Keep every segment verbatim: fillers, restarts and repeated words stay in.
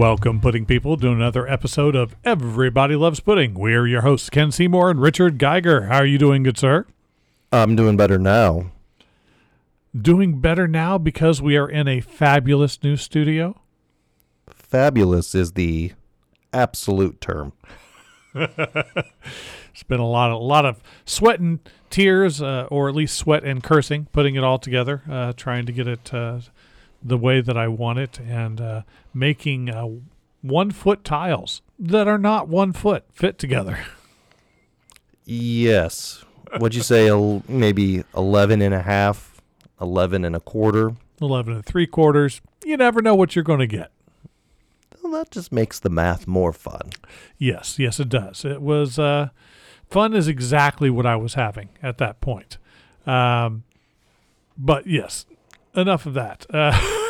Welcome, Pudding People, to another episode of Everybody Loves Pudding. We're your hosts, Ken Seymour and Richard Geiger. How are you doing, good sir? I'm doing better now. Doing better now because we are in a fabulous new studio? Fabulous is the absolute term. It's been a lot, a lot of sweat and tears, uh, or at least sweat and cursing, putting it all together, uh, trying to get it uh, the way that I want it, and uh, making uh, one-foot tiles that are not one foot fit together. Yes. Would you say el- maybe eleven and a half, eleven and a quarter? eleven and three quarters. You never know what you're going to get. Well, that just makes the math more fun. Yes, yes, it does. It was uh, fun is exactly what I was having at that point. Um, but yes, enough of that. Uh,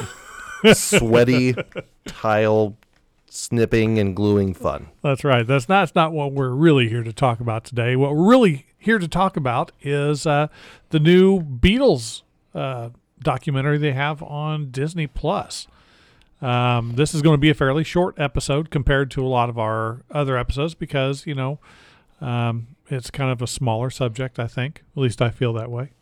Sweaty tile snipping and gluing fun. That's right. That's not, that's not what we're really here to talk about today. What we're really here to talk about is uh, the new Beatles uh, documentary they have on Disney plus. Um, this is going to be a fairly short episode compared to a lot of our other episodes because, you know, um, it's kind of a smaller subject, I think. At least I feel that way.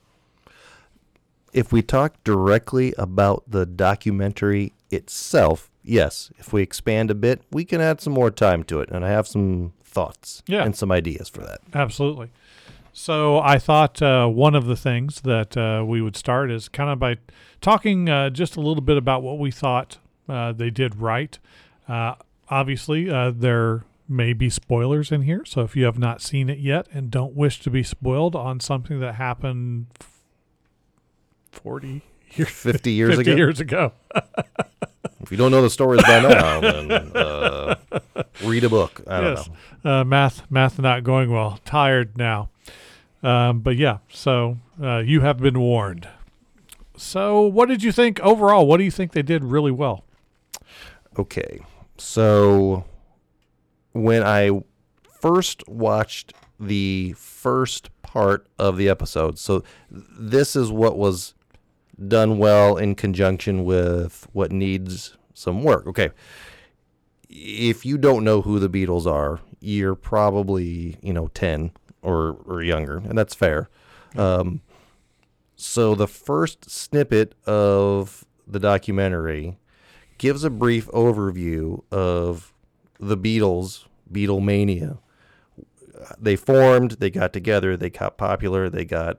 If we talk directly about the documentary itself, yes. If we expand a bit, we can add some more time to it. And I have some thoughts yeah. and some ideas for that. Absolutely. So I thought uh, one of the things that uh, we would start is kind of by talking uh, just a little bit about what we thought Uh, they did right. Uh, obviously, uh, there may be spoilers in here. So if you have not seen it yet and don't wish to be spoiled on something that happened forty years, fifty years fifty ago, years ago. If you don't know the stories by now, then uh, read a book. I don't yes. know. Uh, math, math not going well. Tired now. Um, but yeah, so uh, you have been warned. So what did you think overall? What do you think they did really well? Okay, so when I first watched the first part of the episode, so this is what was done well in conjunction with what needs some work. Okay, if you don't know who the Beatles are, you're probably, you know, ten or, or younger, and that's fair. Um, so the first snippet of the documentary gives a brief overview of the Beatles, Beatlemania. They formed, they got together, they got popular, they got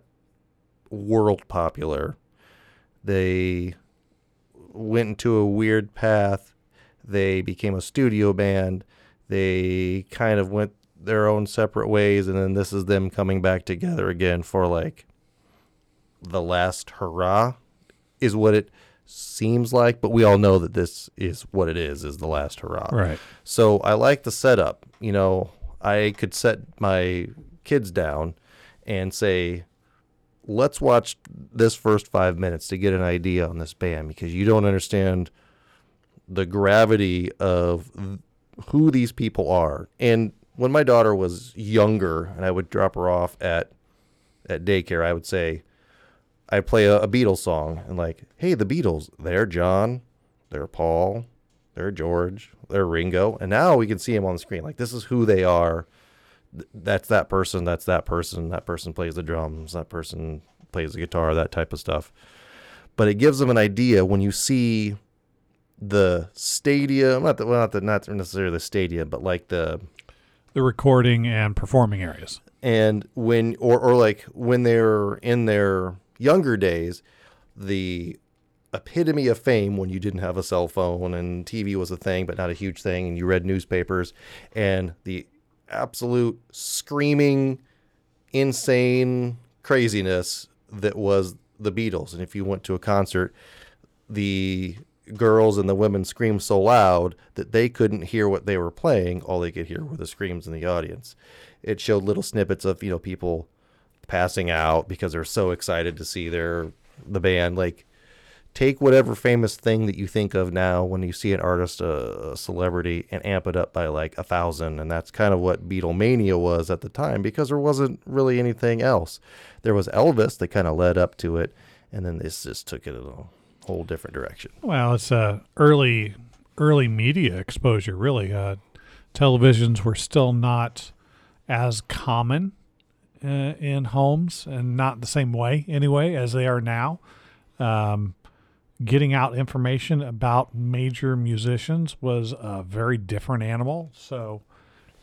world popular. They went into a weird path. They became a studio band. They kind of went their own separate ways, and then this is them coming back together again for like the last hurrah is what it seems like, but we all know that this is what it is, is the last hurrah. Right. So I like the setup. You know, I could set my kids down and say, let's watch this first five minutes to get an idea on this band, because you don't understand the gravity of who these people are. And when my daughter was younger and I would drop her off at, at daycare, I would say, I play a, a Beatles song and like, hey, the Beatles, they're John, they're Paul, they're George, they're Ringo. And now we can see them on the screen. Like, this is who they are. Th- that's that person. That's that person. That person plays the drums. That person plays the guitar, that type of stuff. But it gives them an idea when you see the stadium, not the, well, not the, not necessarily the stadium, but like the, the recording and performing areas. And when, or, or like when they're in their younger days, the epitome of fame when you didn't have a cell phone and T V was a thing, but not a huge thing, and you read newspapers, and the absolute screaming, insane craziness that was the Beatles. And if you went to a concert, the girls and the women screamed so loud that they couldn't hear what they were playing. All they could hear were the screams in the audience. It showed little snippets of, you know, people passing out because they're so excited to see their the band. Like, take whatever famous thing that you think of now when you see an artist, a, a celebrity, and amp it up by like a thousand. And that's kind of what Beatlemania was at the time, because there wasn't really anything else. There was Elvis that kind of led up to it, and then this just took it in a whole different direction. Well, it's a early early media exposure, really. Uh, televisions were still not as common uh, in homes, and not the same way anyway as they are now. Um, getting out information about major musicians was a very different animal. So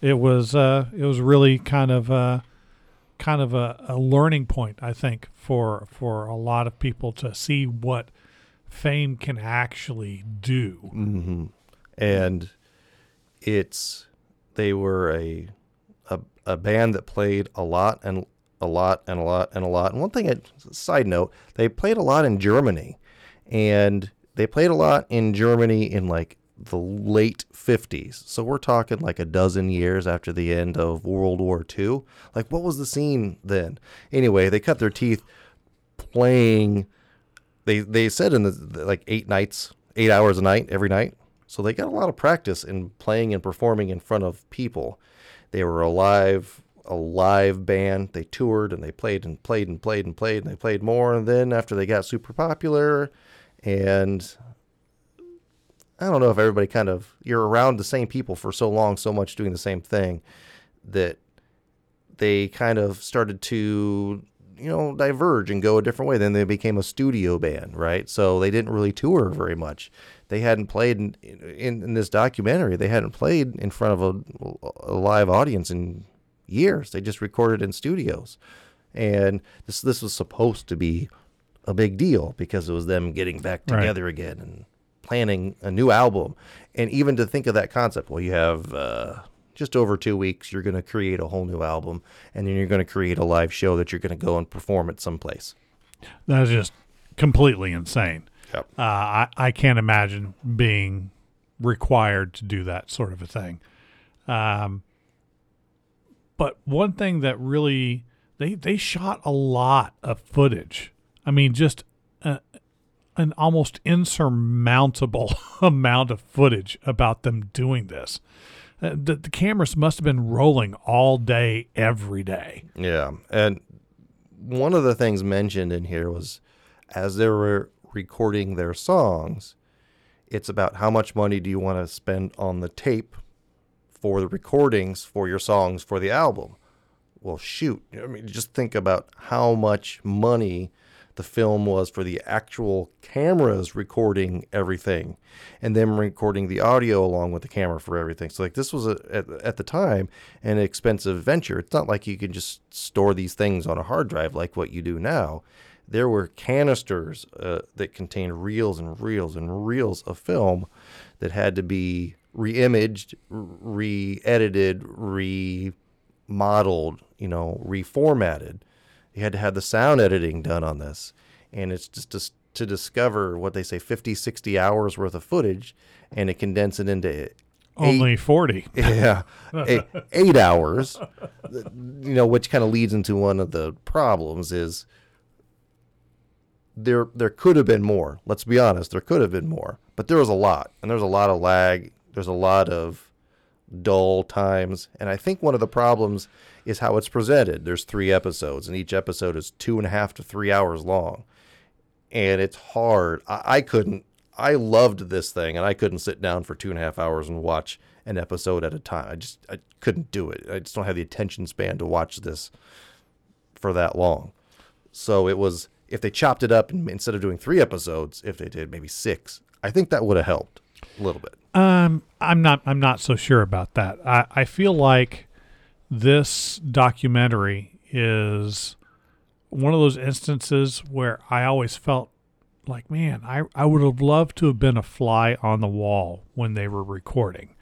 it was uh, it was really kind of a, kind of a, a learning point, I think, for for a lot of people to see what fame can actually do. Mm-hmm. And it's they were a, a a band that played a lot and a lot and a lot and a lot. And one thing, I, side note, they played a lot in Germany. And they played a lot in Germany in like the late fifties. So we're talking like a dozen years after the end of World War Two. Like, what was the scene then? Anyway, they cut their teeth playing. They they said in the, the like eight nights, eight hours a night, every night. So they got a lot of practice in playing and performing in front of people. They were a live, a live band. They toured and they played and played and played and played and they played more. And then after they got super popular, and I don't know if everybody kind of, you're around the same people for so long, so much doing the same thing, that they kind of started to, you know, diverge and go a different way. Then they became a studio band, right? So they didn't really tour very much. They hadn't played in, in, in this documentary. They hadn't played in front of a, a live audience in years. They just recorded in studios. And this this was supposed to be a big deal because it was them getting back together right. again and planning a new album. And even to think of that concept, well, you have uh, just over two weeks, you're going to create a whole new album, and then you're going to create a live show that you're going to go and perform at someplace. That is just completely insane. Yep. Uh, I, I can't imagine being required to do that sort of a thing. Um, but one thing that really, they, they shot a lot of footage. I mean, just uh, an almost insurmountable amount of footage about them doing this. Uh, the, the cameras must have been rolling all day, every day. Yeah. And one of the things mentioned in here was, as they were recording their songs, it's about how much money do you want to spend on the tape for the recordings, for your songs, for the album. Well, shoot. I mean, just think about how much money the film was for the actual cameras recording everything, and them recording the audio along with the camera for everything. So like this was a, at, at the time an expensive venture. It's not like you can just store these things on a hard drive like what you do now. There were canisters uh, that contained reels and reels and reels of film that had to be re-imaged, re-edited, remodeled, you know, reformatted. You had to have the sound editing done on this. And it's just to, to discover what they say, fifty, sixty hours worth of footage, and it condensed it into eight, only forty. Yeah. eight, eight hours, you know, which kind of leads into one of the problems is there, there could have been more. Let's be honest. There could have been more, but there was a lot, and there's a lot of lag. There's a lot of dull times. And I think one of the problems is how it's presented. There's three episodes, and each episode is two and a half to three hours long. And it's hard. I, I couldn't, I loved this thing, and I couldn't sit down for two and a half hours and watch an episode at a time. I just, I couldn't do it. I just don't have the attention span to watch this for that long. So it was, if they chopped it up and instead of doing three episodes, if they did maybe six, I think that would have helped a little bit. Um, I'm not, I'm not so sure about that. I, I feel like, this documentary is one of those instances where I always felt like, man, I, I would have loved to have been a fly on the wall when they were recording.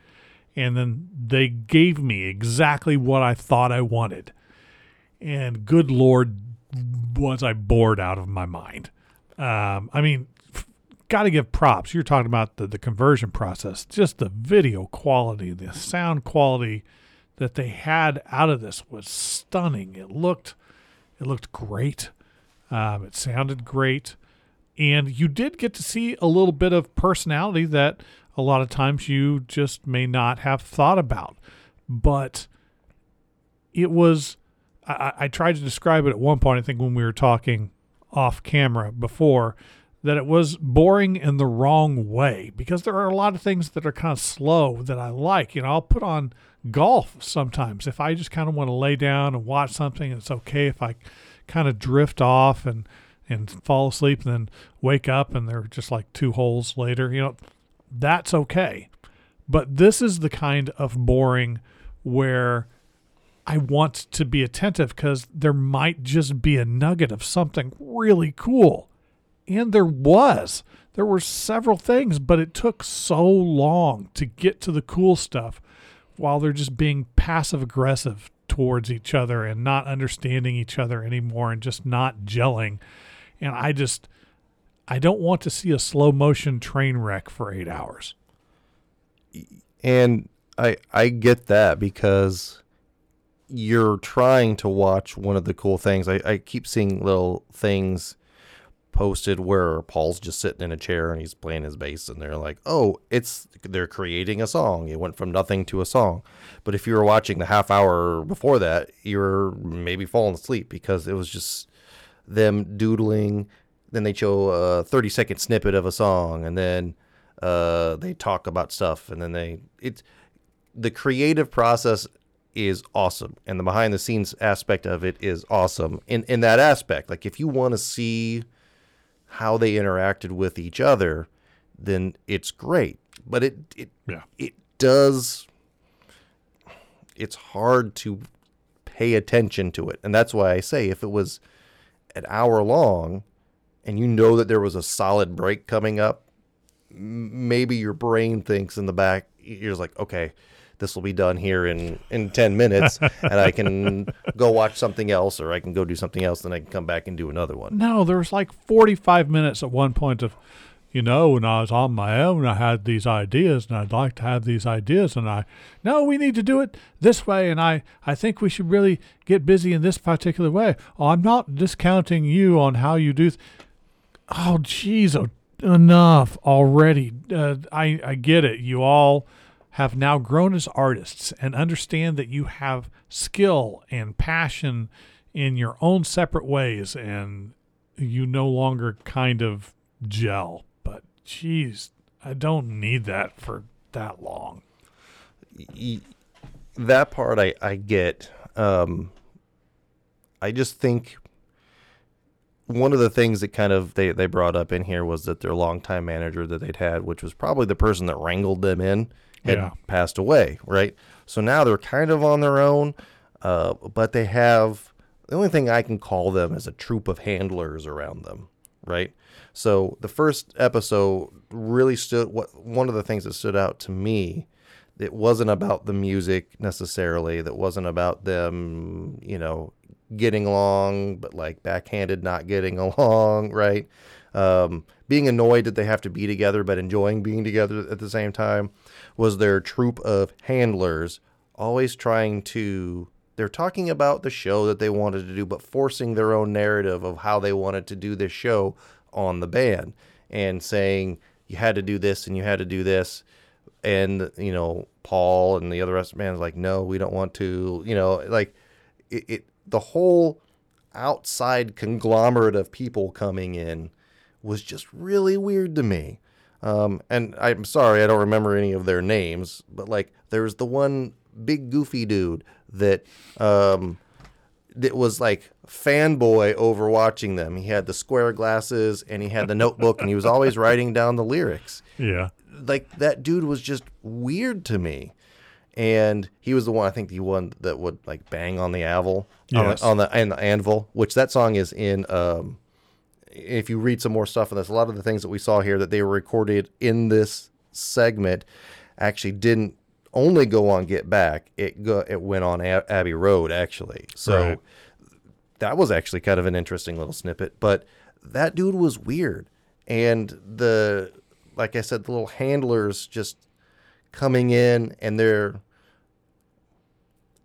And then they gave me exactly what I thought I wanted. And good Lord, was I bored out of my mind. Um, I mean, f- got to give props. You're talking about the, the conversion process, just the video quality, the sound quality that they had out of this was stunning. It looked, it looked great. Um, it sounded great. And you did get to see a little bit of personality that a lot of times you just may not have thought about. But it was, I, I tried to describe it at one point, I think when we were talking off camera before, that it was boring in the wrong way, because there are a lot of things that are kind of slow that I like. You know, I'll put on golf sometimes if I just kind of want to lay down and watch something. It's okay if I kind of drift off and, and fall asleep and then wake up and they're just like two holes later. You know, that's okay. But this is the kind of boring where I want to be attentive because there might just be a nugget of something really cool. And there was. There were several things, but it took so long to get to the cool stuff while they're just being passive-aggressive towards each other and not understanding each other anymore and just not gelling. And I just, I don't want to see a slow-motion train wreck for eight hours. And I I get that because you're trying to watch one of the cool things. I, I keep seeing little things posted where Paul's just sitting in a chair and he's playing his bass and they're like, oh, it's they're creating a song. It went from nothing to a song. But if you were watching the half hour before that, you're maybe falling asleep because it was just them doodling. Then they show a thirty second snippet of a song and then uh, they talk about stuff. And then they it's the creative process is awesome. And the behind the scenes aspect of it is awesome in, in that aspect. Like if you want to see how they interacted with each other, then it's great. But it, it, yeah. it does, it's hard to pay attention to it. And that's why I say if it was an hour long and you know that there was a solid break coming up, maybe your brain thinks in the back, you're like, okay, this will be done here in, in ten minutes and I can go watch something else or I can go do something else and I can come back and do another one. No, there was like forty-five minutes at one point of, you know, when I was on my own, I had these ideas and I'd like to have these ideas and I, no, we need to do it this way. And I, I think we should really get busy in this particular way. Oh, I'm not discounting you on how you do. Th- oh, geez, oh, enough already. Uh, I, I get it. You all have now grown as artists and understand that you have skill and passion in your own separate ways and you no longer kind of gel. But, geez, I don't need that for that long. That part I, I get. Um, I just think one of the things that kind of they, they brought up in here was that their longtime manager that they'd had, which was probably the person that wrangled them in, had yeah. passed away, right? So now they're kind of on their own, uh, but they have, the only thing I can call them is a troop of handlers around them, right? So the first episode really stood, what, one of the things that stood out to me, it wasn't about the music necessarily, that wasn't about them, you know, getting along, but like backhanded not getting along, right? Um, being annoyed that they have to be together, but enjoying being together at the same time, was their troop of handlers always trying to, they're talking about the show that they wanted to do, but forcing their own narrative of how they wanted to do this show on the band and saying you had to do this and you had to do this. And, you know, Paul and the other rest of the band is like, no, we don't want to, you know, like it, it the whole outside conglomerate of people coming in was just really weird to me. Um, and I'm sorry, I don't remember any of their names, but like there's the one big goofy dude that, um, that was like fanboy over watching them. He had the square glasses and he had the notebook and he was always writing down the lyrics. Yeah. Like that dude was just weird to me. And he was the one, I think the one that would like bang on the anvil, yes. on, the, on the, and the anvil, which that song is in, um, if you read some more stuff on this, a lot of the things that we saw here that they were recorded in this segment actually didn't only go on Get Back. It go, it went on a- Abbey Road, actually. So right. That was actually kind of an interesting little snippet. But that dude was weird. And the, like I said, the little handlers just coming in and they're,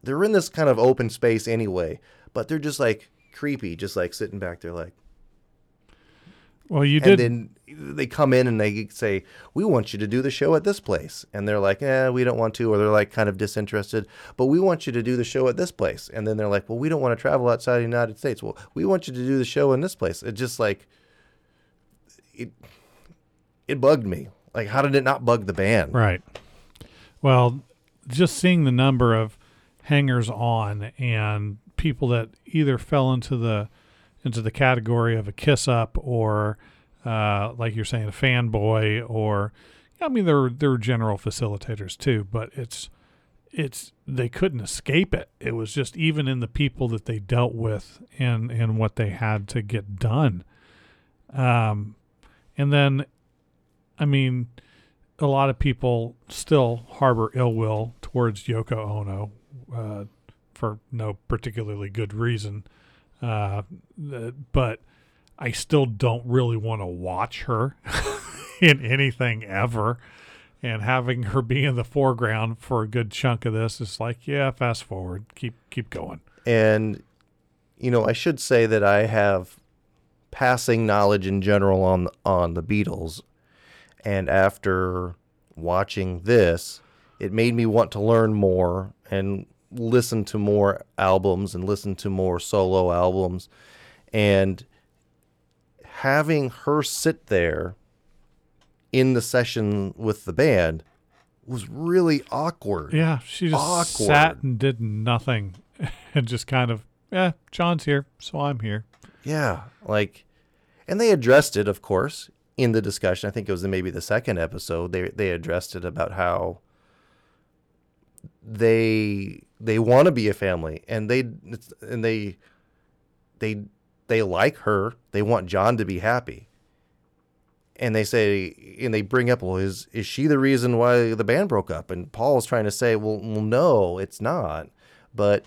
they're in this kind of open space anyway, but they're just like creepy, just like sitting back there like, well, you did. And then they come in and they say, we want you to do the show at this place. And they're like, eh, we don't want to. Or they're like kind of disinterested, but we want you to do the show at this place. And then they're like, well, we don't want to travel outside the United States. Well, we want you to do the show in this place. It's just like, it it bugged me. Like, how did it not bug the band? Right. Well, just seeing the number of hangers-on and people that either fell into the into the category of a kiss-up or, uh, like you're saying, a fanboy, or, I mean, they're they're general facilitators too, but it's it's they couldn't escape it. It was just even in the people that they dealt with and and what they had to get done. Um, and then, I mean, a lot of people still harbor ill will towards Yoko Ono uh, for no particularly good reason. Uh, but I still don't really want to watch her in anything ever. And having her be in the foreground for a good chunk of this is like, yeah, fast forward, keep keep going. And, you know, I should say that I have passing knowledge in general on on the Beatles. And after watching this, it made me want to learn more and listen to more albums and listen to more solo albums. And having her sit there in the session with the band was really awkward. Yeah, she just awkward. sat and did nothing and just kind of, yeah, John's here, so I'm here. Yeah, like, and they addressed it, of course. In the discussion, I think it was maybe the second episode, they they addressed it about how they they want to be a family, and they and they they they like her. They want John to be happy, and they say and they bring up, well, is is she the reason why the band broke up? And Paul's trying to say, well, well no, it's not. But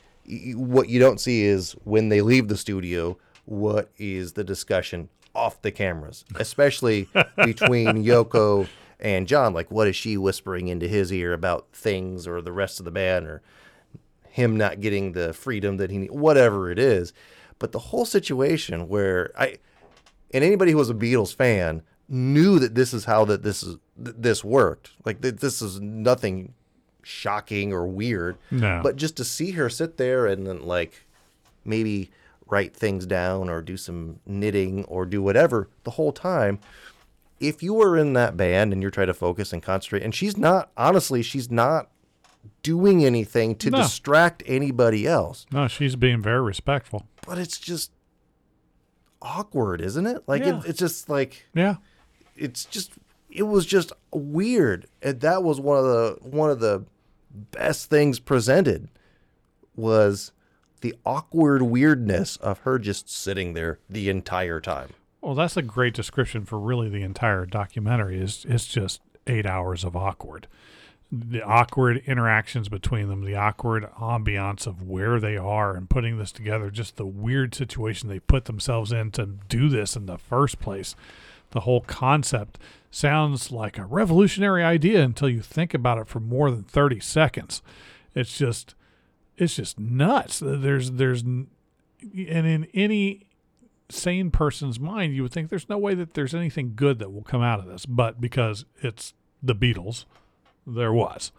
what you don't see is when they leave the studio, what is the discussion off the cameras, especially between Yoko and John. Like, what is she whispering into his ear about things or the rest of the band or him not getting the freedom that he needs, whatever it is. But the whole situation where I, and anybody who was a Beatles fan knew that this is how that this is, th- this worked. Like th- this is nothing shocking or weird, no. But just to see her sit there and then like maybe write things down or do some knitting or do whatever the whole time. If you were in that band and you're trying to focus and concentrate, and she's not, honestly, she's not doing anything to no. distract anybody else. No, she's being very respectful. But it's just awkward, isn't it? Like, yeah. it, it's just like, yeah, it's just, it was just weird. And that was one of the, one of the best things presented was the awkward weirdness of her just sitting there the entire time. Well, that's a great description for really the entire documentary. Is it's just eight hours of awkward. The awkward interactions between them, the awkward ambiance of where they are and putting this together, just the weird situation they put themselves in to do this in the first place. The whole concept sounds like a revolutionary idea until you think about it for more than thirty seconds. It's just... It's just nuts. There's, there's, and in any sane person's mind, you would think there's no way that there's anything good that will come out of this. But because it's the Beatles, there was.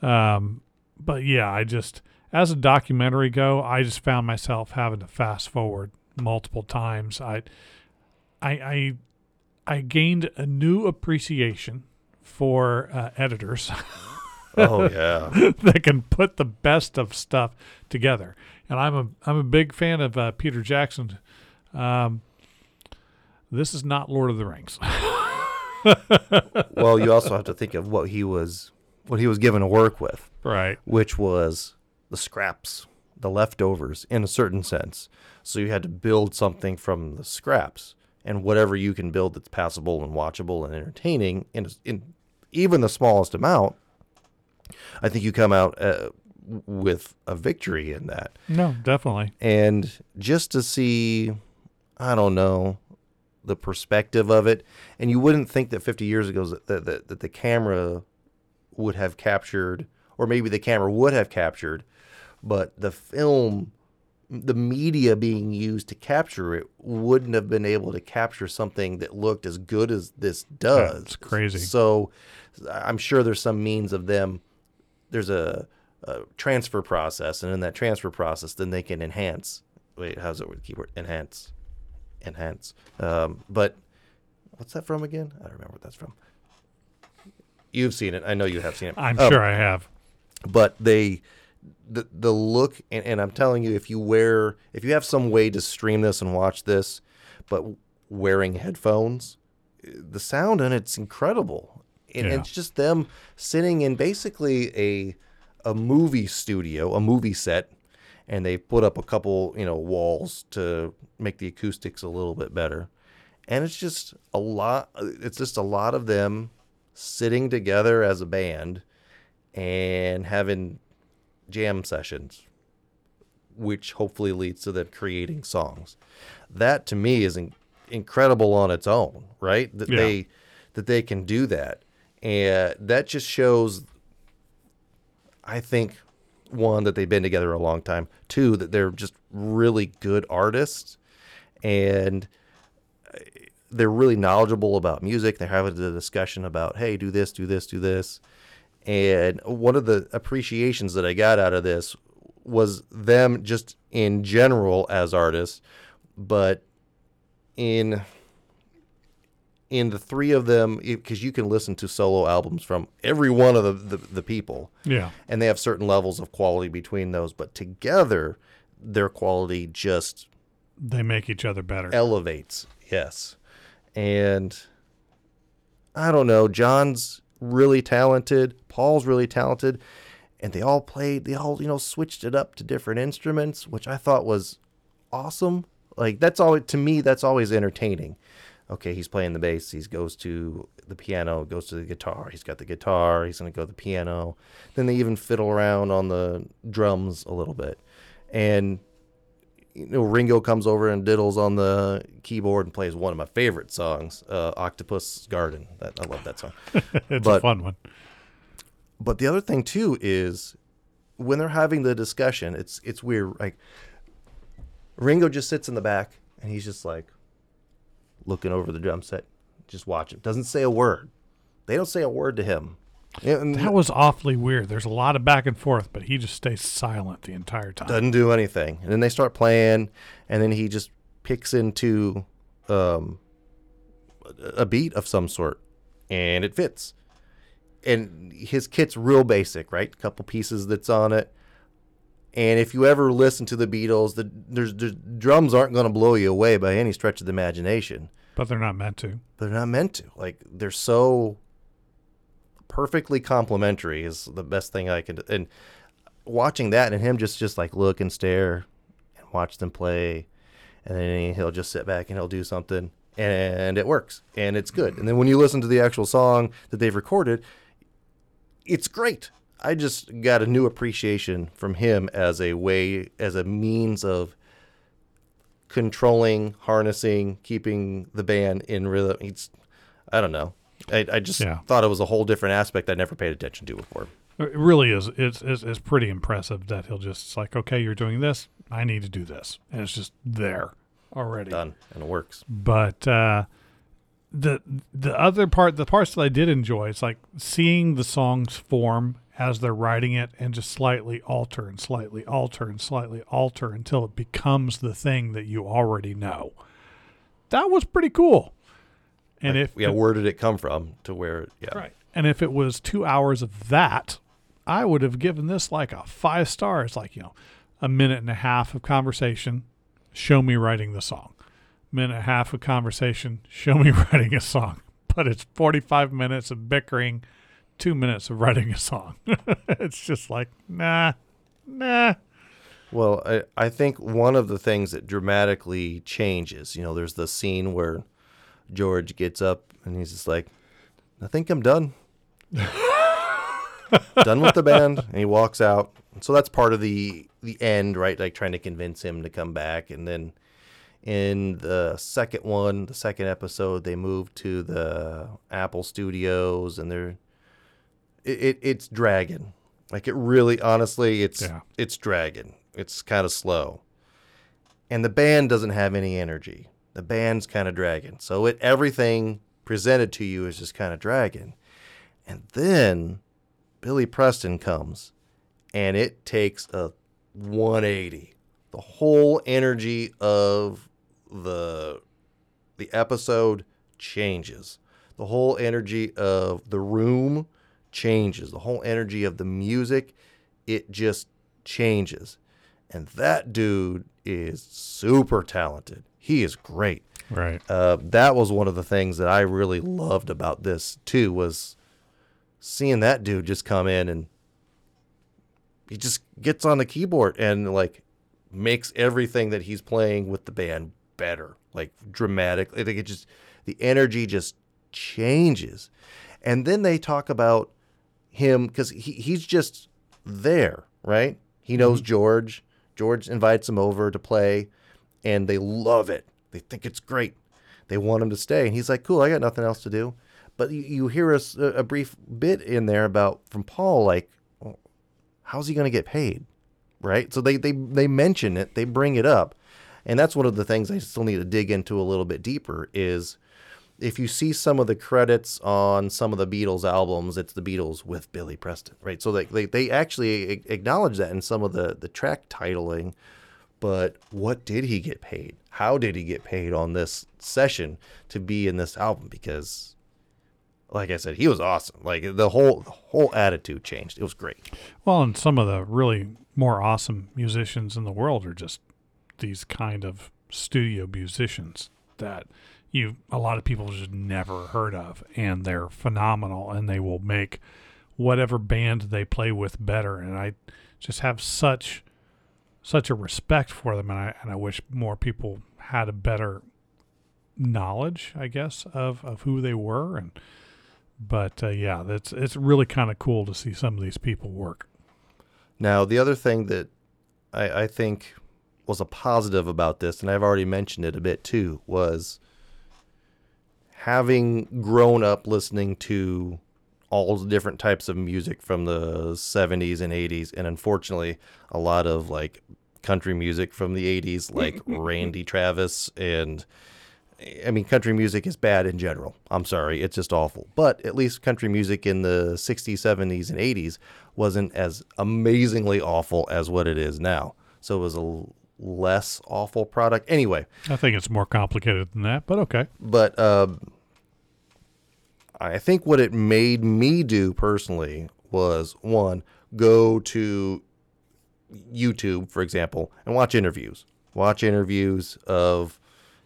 Um, but yeah, I just, as a documentary go, I just found myself having to fast forward multiple times. I, I, I, I gained a new appreciation for uh, editors. Oh yeah, that can put the best of stuff together, and I'm a I'm a big fan of uh, Peter Jackson. Um, this is not Lord of the Rings. Well, you also have to think of what he was what he was given to work with, right? Which was the scraps, the leftovers, in a certain sense. So you had to build something from the scraps, and whatever you can build that's passable and watchable and entertaining, in, in even the smallest amount. I think you come out uh, with a victory in that. No, definitely. And just to see, I don't know, the perspective of it. And you wouldn't think that fifty years ago that, that, that the camera would have captured, or maybe the camera would have captured, but the film, the media being used to capture it wouldn't have been able to capture something that looked as good as this does. It's crazy. So I'm sure there's some means of them. There's a, a transfer process, and in that transfer process, then they can enhance. Wait, how's it with the keyword? Enhance, enhance. Um, but What's that from again? I don't remember what that's from. You've seen it. I know you have seen it. I'm um, sure I have. But they, the the look, and, and I'm telling you, if you wear, if you have some way to stream this and watch this, but wearing headphones, the sound on it's incredible. And yeah. It's just them sitting in basically a a movie studio, a movie set, and they put up a couple, you know, walls to make the acoustics a little bit better. And it's just a lot. It's just a lot of them sitting together as a band and having jam sessions, which hopefully leads to them creating songs. That to me is in- incredible on its own, right? That yeah. they that they can do that, and that just shows, I think, one, that they've been together a long time. Two, that they're just really good artists, and they're really knowledgeable about music. They're having a discussion about, hey, do this, do this, do this. And one of the appreciations that I got out of this was them just in general as artists, but in in the three of them, because you can listen to solo albums from every one of the, the, the people. Yeah. And they have certain levels of quality between those, but together their quality just... They make each other better. Elevates, yes. And I don't know, John's really talented, Paul's really talented, and they all played, they all, you know, switched it up to different instruments, which I thought was awesome. Like, that's all, to me, that's always entertaining. Okay, he's playing the bass, he goes to the piano, goes to the guitar, he's got the guitar, he's going to go to the piano. Then they even fiddle around on the drums a little bit. And you know, Ringo comes over and diddles on the keyboard and plays one of my favorite songs, uh, Octopus Garden. That, I love that song. It's but, a fun one. But the other thing, too, is when they're having the discussion, it's it's weird. Like Ringo just sits in the back, and he's just like looking over the drum set, just watching. Doesn't say a word. They don't say a word to him. And that was awfully weird. There's a lot of back and forth, but he just stays silent the entire time. Doesn't do anything. And then they start playing, and then he just picks into um, a beat of some sort, and it fits. And his kit's real basic, right? A couple pieces that's on it. And if you ever listen to the Beatles, the there's, there's drums aren't going to blow you away by any stretch of the imagination. But they're not meant to. They're not meant to. Like, they're so... perfectly complimentary is the best thing I can do. And watching that and him just, just like look and stare and watch them play. And then he'll just sit back and he'll do something and it works and it's good. And then when you listen to the actual song that they've recorded, it's great. I just got a new appreciation from him as a way, as a means of controlling, harnessing, keeping the band in rhythm. It's, I don't know. I, I just yeah. thought it was a whole different aspect I never paid attention to before. It really is. It's, it's it's pretty impressive that he'll just like, okay, you're doing this. I need to do this. And it's just there already. Done. And it works. But uh, the the other part, the parts that I did enjoy, it's like seeing the songs form as they're writing it and just slightly alter and slightly alter and slightly alter until it becomes the thing that you already know. That was pretty cool. And like, if yeah, where did it come from to where yeah. Right. And if it was two hours of that, I would have given this like a five star. It's like, you know, a minute and a half of conversation, show me writing the song. Minute and a half of conversation, show me writing a song. But it's forty five minutes of bickering, two minutes of writing a song. It's just like, nah, nah. Well, I, I think one of the things that dramatically changes, you know, there's the scene where George gets up and he's just like, I think I'm done. Done with the band. And he walks out. So that's part of the, the end, right? Like trying to convince him to come back. And then in the second one, the second episode, they move to the Apple Studios and they're, it, it it's dragging. Like it really, honestly, it's, yeah. it's dragging. It's kind of slow. And the band doesn't have any energy. The band's kind of dragging. So it everything presented to you is just kind of dragging. And then Billy Preston comes, and it takes a one eighty. The whole energy of the the episode changes. The whole energy of the room changes. The whole energy of the music, it just changes. And that dude is super talented. He is great. Right. Uh, that was one of the things that I really loved about this too, was seeing that dude just come in and he just gets on the keyboard and like makes everything that he's playing with the band better, like dramatically. I think it just, the energy just changes. And then they talk about him because he, he's just there, right? He knows mm-hmm. George. George invites him over to play, and they love it. They think it's great. They want him to stay. And he's like, cool, I got nothing else to do. But you, you hear us a, a brief bit in there about from Paul, like, well, how's he going to get paid? Right? So they, they, they mention it. They bring it up. And that's one of the things I still need to dig into a little bit deeper is if you see some of the credits on some of the Beatles albums, it's the Beatles with Billy Preston, right? So they, they, they actually acknowledge that in some of the, the track titling. But what did he get paid? How did he get paid on this session to be in this album? Because, like I said, he was awesome. Like the whole the whole attitude changed. It was great. Well, and some of the really more awesome musicians in the world are just these kind of studio musicians that you a lot of people just never heard of, and they're phenomenal, and they will make whatever band they play with better. And I just have such. such a respect for them, and I and I wish more people had a better knowledge, I guess, of, of who they were. And but uh, yeah, that's it's really kind of cool to see some of these people work. Now, the other thing that I, I think was a positive about this, and I've already mentioned it a bit too, was having grown up listening to all the different types of music from the seventies and eighties, and unfortunately, a lot of like country music from the eighties, like Randy Travis, and I mean, country music is bad in general. I'm sorry, it's just awful. But at least country music in the sixties, seventies, and eighties wasn't as amazingly awful as what it is now. So it was a less awful product. Anyway, I think it's more complicated than that, but okay. But uh, I think what it made me do personally was, one, go to YouTube, for example, and watch interviews. Watch interviews of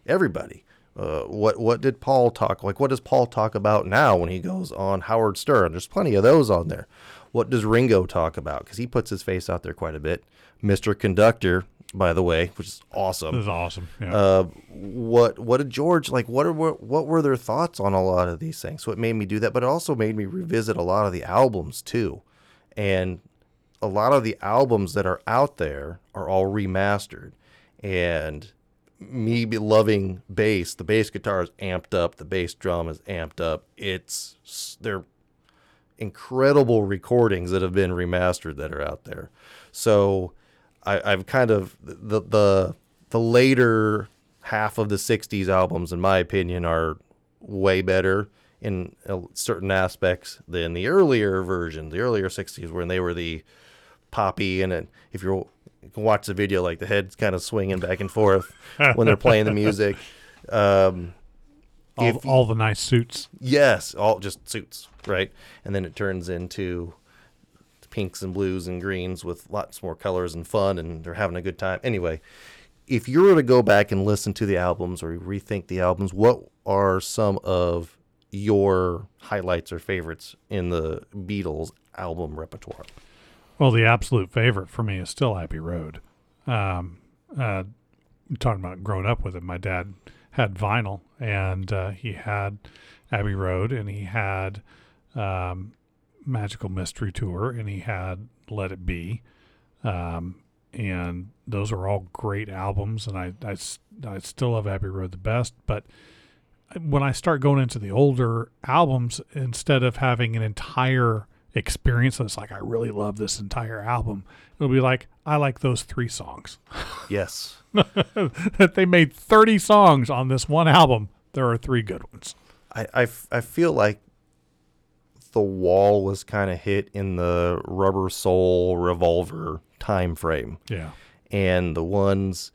everybody. Uh, what what did Paul talk? Like, what does Paul talk about now when he goes on Howard Stern? There's plenty of those on there. What does Ringo talk about? Because he puts his face out there quite a bit. Mister Conductor, by the way, which is awesome. This is awesome. Yeah. Uh, what what did George like? What are what, what were their thoughts on a lot of these things? So it made me do that, but it also made me revisit a lot of the albums too, and a lot of the albums that are out there are all remastered. And me loving bass, the bass guitar is amped up, the bass drum is amped up. It's they're incredible recordings that have been remastered that are out there. So I, I've kind of the, the the later half of the sixties albums, in my opinion, are way better in certain aspects than the earlier version, the earlier sixties, when they were the poppy. And if you're, you can watch the video, like the head's kind of swinging back and forth when they're playing the music. Um, all, if, all the nice suits. Yes, all just suits, right? And then it turns into pinks and blues and greens with lots more colors and fun, and they're having a good time. Anyway, if you were to go back and listen to the albums or rethink the albums, what are some of your highlights or favorites in the Beatles album repertoire? Well, the absolute favorite for me is still Abbey Road. Um, uh, talking about growing up with it, my dad had vinyl, and uh, he had Abbey Road, and he had um, Magical Mystery Tour, and he had Let It Be. Um, and those are all great albums, and I, I, I still love Abbey Road the best. But when I start going into the older albums, instead of having an entire experience that's like, I really love this entire album, it'll be like, I like those three songs. Yes. That they made thirty songs on this one album. There are three good ones. I, I, I feel like the wall was kind of hit in the Rubber Soul, Revolver time frame. Yeah. And the ones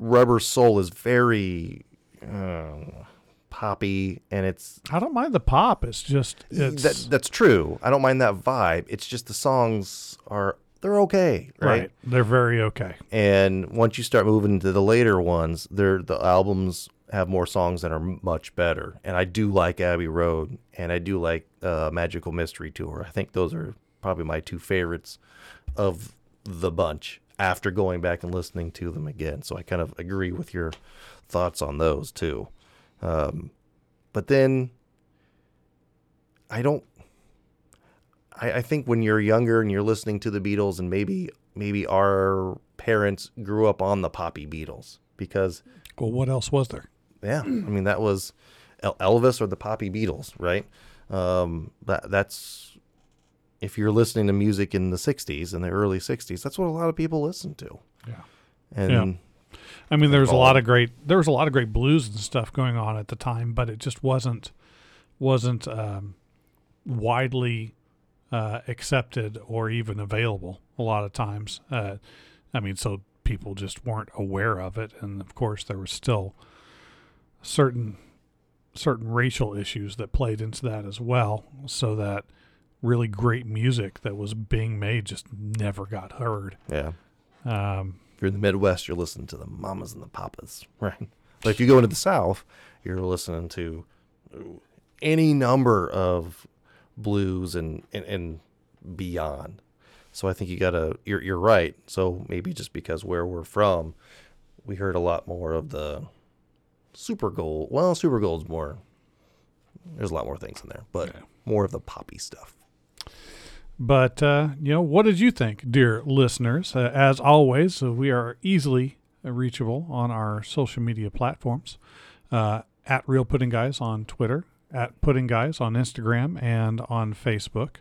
Rubber Soul is very uh, poppy, and it's... I don't mind the pop. It's just... It's... That, that's true. I don't mind that vibe. It's just the songs are... They're okay, right? Right. They're very okay. And once you start moving to the later ones, they're, the albums have more songs that are much better. And I do like Abbey Road, and I do like uh, Magical Mystery Tour. I think those are probably my two favorites of the bunch after going back and listening to them again. So I kind of agree with your thoughts on those, too. Um, but then I don't... I think when you're younger and you're listening to the Beatles, and maybe maybe our parents grew up on the poppy Beatles, because... Well, what else was there? Yeah. I mean, that was Elvis or the poppy Beatles, right? Um, that that's if you're listening to music in the sixties, in the early sixties, that's what a lot of people listen to. Yeah. And yeah. I mean, there was a lot of great there was a lot of great blues and stuff going on at the time, but it just wasn't wasn't um, widely Uh, accepted or even available a lot of times. Uh, I mean, so people just weren't aware of it. And of course, there was still certain certain racial issues that played into that as well. So that really great music that was being made just never got heard. Yeah. Um, if you're in the Midwest, you're listening to the Mamas and the Papas, right? But if you go into the South, you're listening to any number of blues and, and, and beyond. So I think you gotta, you're, you're right. So maybe just because where we're from, we heard a lot more of the Super Gold. Well, Super Gold's more, there's a lot more things in there, but yeah, more of the poppy stuff. But, uh, you know, what did you think, dear listeners? Uh, as always, uh, we are easily reachable on our social media platforms, uh, at Real Pudding Guys on Twitter, at Pudding Guys on Instagram and on Facebook.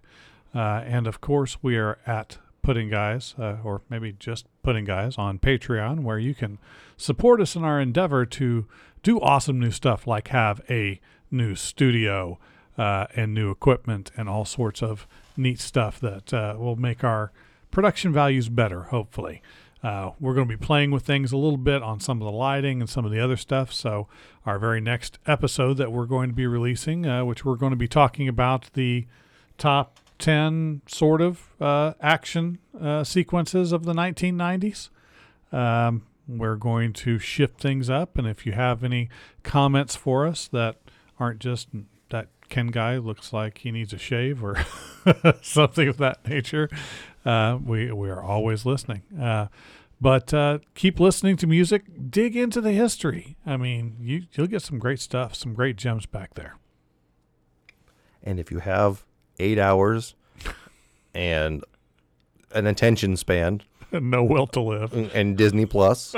Uh, and of course, we are at Pudding Guys, uh, or maybe just Pudding Guys on Patreon, where you can support us in our endeavor to do awesome new stuff, like have a new studio uh, and new equipment and all sorts of neat stuff that uh, will make our production values better, hopefully. Uh, we're going to be playing with things a little bit on some of the lighting and some of the other stuff. So our very next episode that we're going to be releasing, uh, which we're going to be talking about the top ten sort of uh, action uh, sequences of the nineteen nineties. Um, we're going to shift things up. And if you have any comments for us that aren't just that Ken guy looks like he needs a shave or something of that nature, Uh, we, we are always listening. Uh, but uh, keep listening to music. Dig into the history. I mean, you, you'll get some great stuff, some great gems back there. And if you have eight hours and an attention span. No will to live. And Disney+, Plus,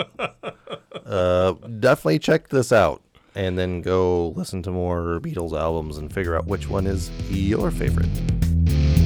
uh, definitely check this out. And then go listen to more Beatles albums and figure out which one is your favorite.